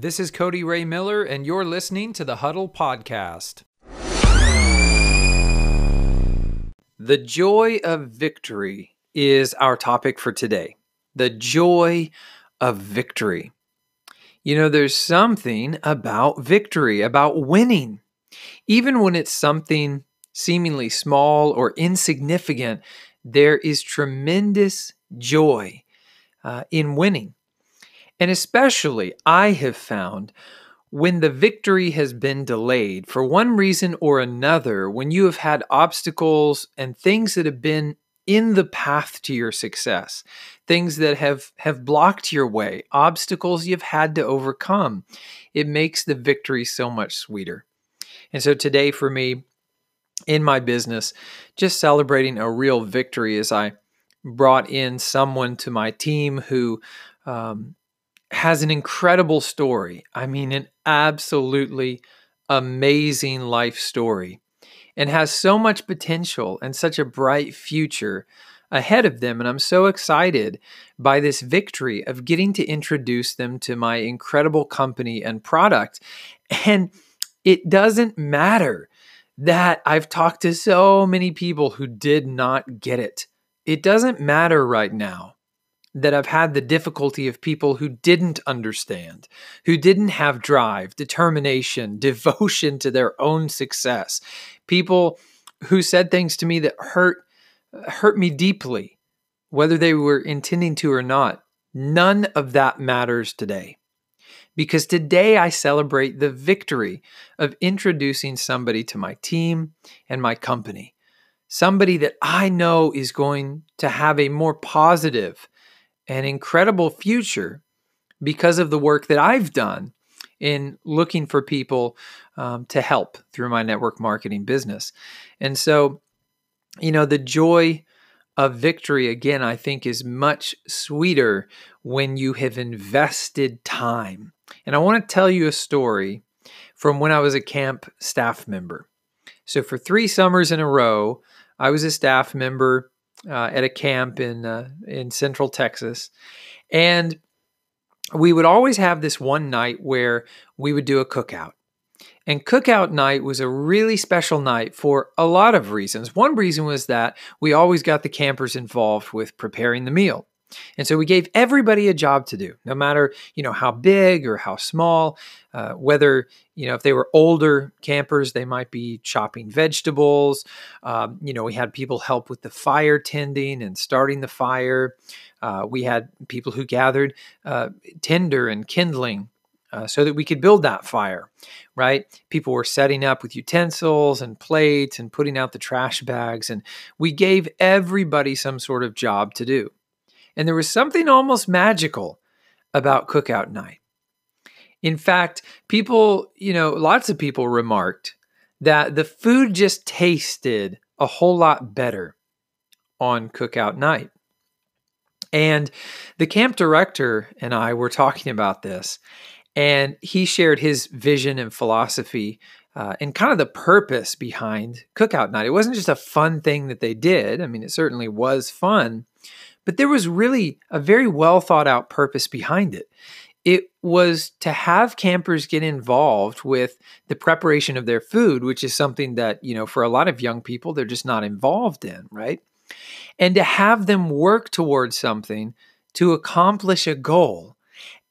This is Cody Ray Miller, and you're listening to the Huddle Podcast. The joy of victory is our topic for today. The joy of victory. You know, there's something about victory, about winning. Even when it's something seemingly small or insignificant, there is tremendous joy in winning. And especially, I have found when the victory has been delayed for one reason or another, when you have had obstacles and things that have been in the path to your success, things that have blocked your way, obstacles you've had to overcome, it makes the victory so much sweeter. And so today for me, in my business, just celebrating a real victory as I brought in someone to my team who has an incredible story. I mean, an absolutely amazing life story, and has so much potential and such a bright future ahead of them. And I'm so excited by this victory of getting to introduce them to my incredible company and product. And it doesn't matter that I've talked to so many people who did not get it. It doesn't matter right now that I've had the difficulty of people who didn't understand, who didn't have drive, determination, devotion to their own success, people who said things to me that hurt me deeply, whether they were intending to or not. None of that matters today, because today I celebrate the victory of introducing somebody to my team and my company, somebody that I know is going to have a more positive an incredible future because of the work that I've done in looking for people to help through my network marketing business. And so, you know, the joy of victory, again, I think is much sweeter when you have invested time. And I want to tell you a story from when I was a camp staff member. So for 3 summers in a row, I was a staff member at a camp in Central Texas. And we would always have this one night where we would do a cookout. And cookout night was a really special night for a lot of reasons. One reason was that we always got the campers involved with preparing the meal. And so we gave everybody a job to do, no matter, you know, how big or how small, whether, you know, if they were older campers, they might be chopping vegetables. You know, we had people help with the fire tending and starting the fire. We had people who gathered tinder and kindling so that we could build that fire, right? People were setting up with utensils and plates and putting out the trash bags. And we gave everybody some sort of job to do. And there was something almost magical about cookout night. In fact, people, you know, lots of people remarked that the food just tasted a whole lot better on cookout night. And the camp director and I were talking about this, and he shared his vision and philosophy and kind of the purpose behind cookout night. It wasn't just a fun thing that they did. I mean, it certainly was fun, but there was really a very well thought out purpose behind it. It was to have campers get involved with the preparation of their food, which is something that, you know, for a lot of young people, they're just not involved in, right? And to have them work towards something to accomplish a goal.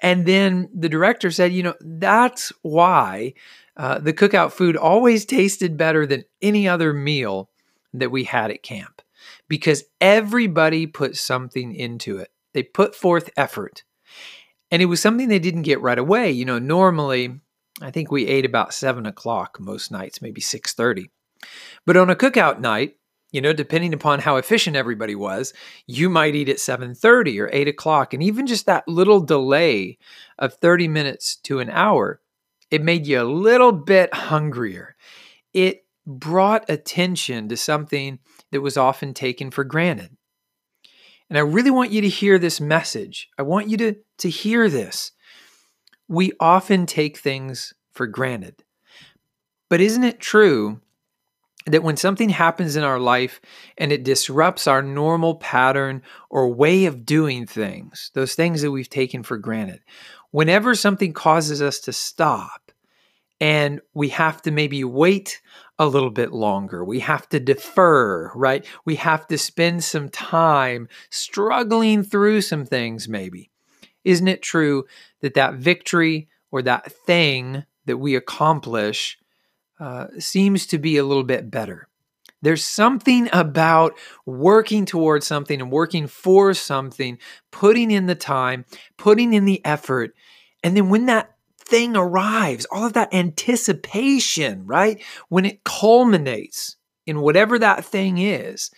And then the director said, you know, that's why the cookout food always tasted better than any other meal that we had at camp, because everybody put something into it. They put forth effort. And it was something they didn't get right away. You know, normally, I think we ate about 7 o'clock most nights, maybe 6:30. But on a cookout night, you know, depending upon how efficient everybody was, you might eat at 7:30 or 8 o'clock. And even just that little delay of 30 minutes to an hour, it made you a little bit hungrier. It brought attention to something that was often taken for granted. And I really want you to hear this message. I want you to hear this. We often take things for granted. But isn't it true that when something happens in our life and it disrupts our normal pattern or way of doing things, those things that we've taken for granted, whenever something causes us to stop and we have to maybe wait a little bit longer, we have to defer, right? We have to spend some time struggling through some things maybe. Isn't it true that that victory or that thing that we accomplish seems to be a little bit better? There's something about working towards something and working for something, putting in the time, putting in the effort. And then when that thing arrives, all of that anticipation, right? When it culminates in whatever that thing is,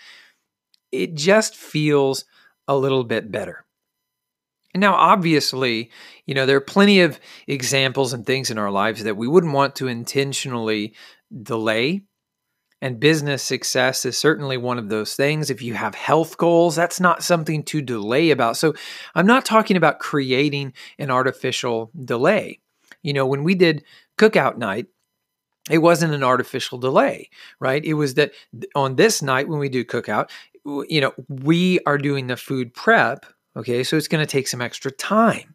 it just feels a little bit better. And now, obviously, you know, there are plenty of examples and things in our lives that we wouldn't want to intentionally delay. And business success is certainly one of those things. If you have health goals, that's not something to delay about. So I'm not talking about creating an artificial delay. You know, when we did cookout night, it wasn't an artificial delay, right? It was that on this night when we do cookout, you know, we are doing the food prep, okay? So it's going to take some extra time.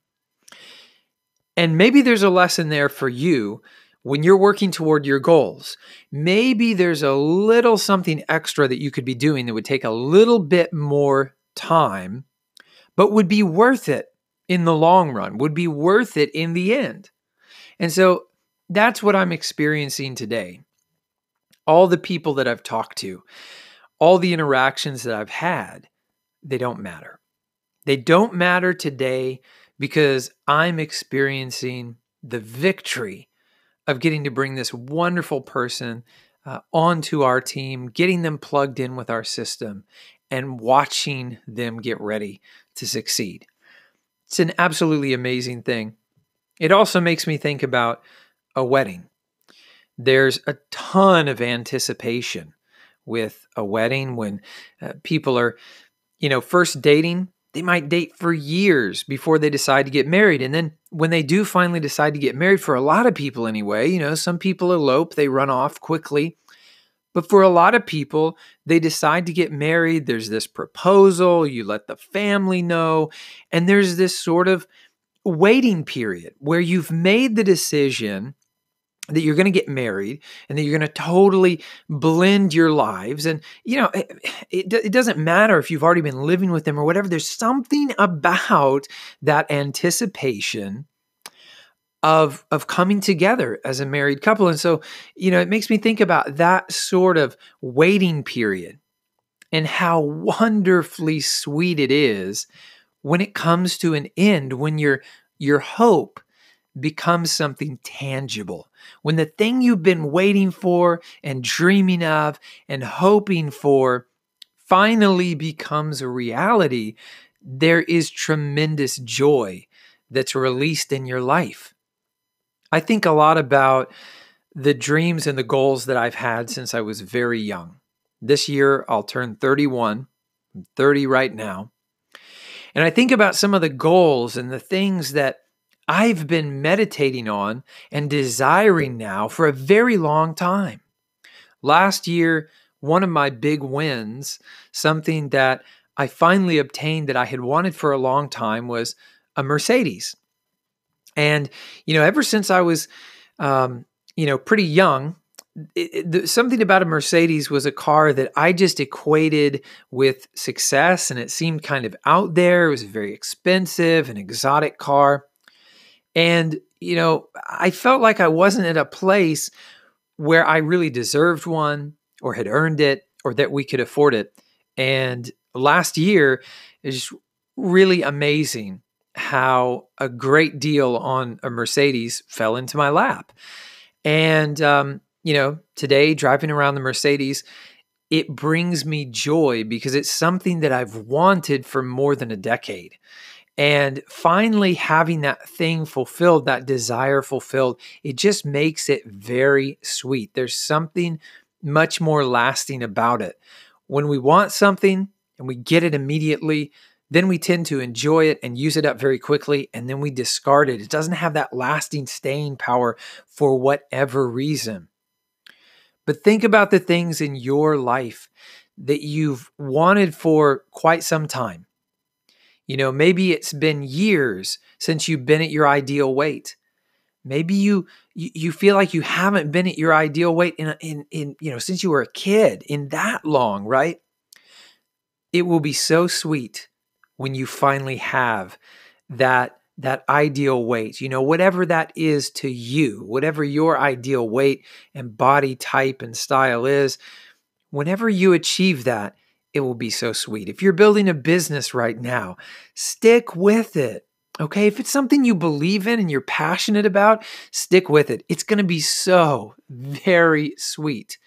And maybe there's a lesson there for you. When you're working toward your goals, maybe there's a little something extra that you could be doing that would take a little bit more time, but would be worth it in the long run, would be worth it in the end. And so that's what I'm experiencing today. All the people that I've talked to, all the interactions that I've had, they don't matter. They don't matter today because I'm experiencing the victory of getting to bring this wonderful person onto our team, getting them plugged in with our system, and watching them get ready to succeed. It's an absolutely amazing thing. It also makes me think about a wedding. There's a ton of anticipation with a wedding when people are, you know, first dating. They might date for years before they decide to get married. And then when they do finally decide to get married, for a lot of people anyway, you know, some people elope, they run off quickly. But for a lot of people, they decide to get married. There's this proposal, you let the family know. And there's this sort of waiting period where you've made the decision that you're going to get married and that you're going to totally blend your lives. And, you know, it doesn't matter if you've already been living with them or whatever. There's something about that anticipation of coming together as a married couple. And so, you know, it makes me think about that sort of waiting period and how wonderfully sweet it is when it comes to an end, when your hope becomes something tangible. When the thing you've been waiting for and dreaming of and hoping for finally becomes a reality, there is tremendous joy that's released in your life. I think a lot about the dreams and the goals that I've had since I was very young. This year, I'll turn 31. I'm 30 right now. And I think about some of the goals and the things that I've been meditating on and desiring now for a very long time. Last year, one of my big wins, something that I finally obtained that I had wanted for a long time, was a Mercedes. And, you know, ever since I was, you know, pretty young, something about a Mercedes was a car that I just equated with success, and it seemed kind of out there. It was very expensive, an exotic car. And, you know, I felt like I wasn't at a place where I really deserved one or had earned it or that we could afford it. And last year, it was just really amazing how a great deal on a Mercedes fell into my lap. And, you know, today driving around the Mercedes, it brings me joy because it's something that I've wanted for more than a decade. And finally having that thing fulfilled, that desire fulfilled, it just makes it very sweet. There's something much more lasting about it. When we want something and we get it immediately, then we tend to enjoy it and use it up very quickly, and then we discard it. It doesn't have that lasting staying power for whatever reason. But think about the things in your life that you've wanted for quite some time. You know, maybe it's been years since you've been at your ideal weight. Maybe you feel like you haven't been at your ideal weight in since you were a kid, in that long, right? It will be so sweet when you finally have that ideal weight, you know, whatever that is to you, whatever your ideal weight and body type and style is, whenever you achieve that, it will be so sweet. If you're building a business right now, stick with it, okay? If it's something you believe in and you're passionate about, stick with it. It's going to be so very sweet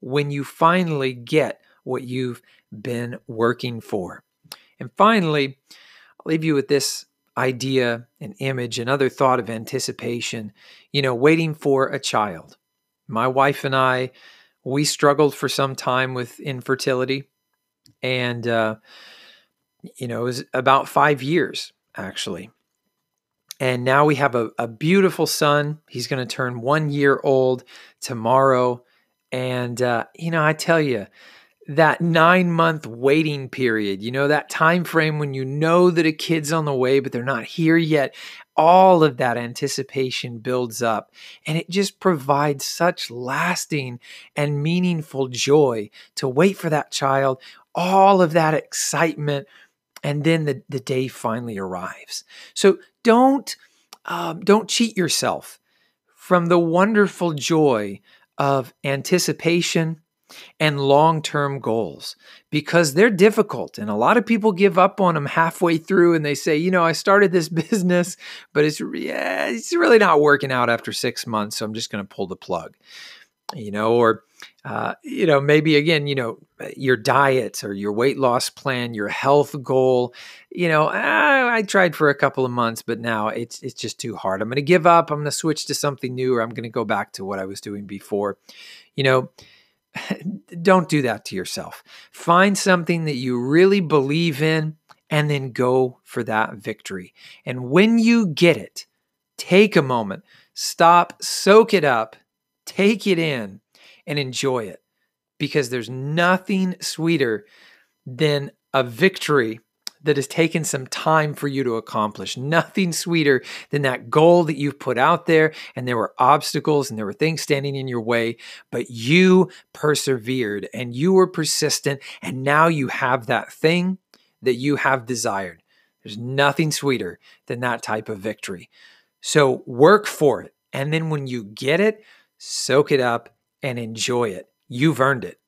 when you finally get what you've been working for. And finally, I'll leave you with this idea, an image, another thought of anticipation, you know, waiting for a child. My wife and I, we struggled for some time with infertility. And, it was about 5 years, actually. And now we have a beautiful son. He's going to turn 1 year old tomorrow. And, I tell you, that 9-month waiting period, you know, that time frame when you know that a kid's on the way, but they're not here yet, all of that anticipation builds up, and it just provides such lasting and meaningful joy to wait for that child, all of that excitement, and then the day finally arrives. So don't cheat yourself from the wonderful joy of anticipation and long-term goals, because they're difficult. And a lot of people give up on them halfway through, and they say, you know, I started this business, but it's really not working out after 6 months. So I'm just going to pull the plug, or maybe again, your diet or your weight loss plan, your health goal, I tried for a couple of months, but now it's just too hard. I'm going to give up. I'm going to switch to something new, or I'm going to go back to what I was doing before, Don't do that to yourself. Find something that you really believe in, and then go for that victory. And when you get it, take a moment, stop, soak it up, take it in, and enjoy it. Because there's nothing sweeter than a victory that has taken some time for you to accomplish. Nothing sweeter than that goal that you've put out there, and there were obstacles and there were things standing in your way, but you persevered and you were persistent, and now you have that thing that you have desired. There's nothing sweeter than that type of victory. So work for it. And then when you get it, soak it up and enjoy it. You've earned it.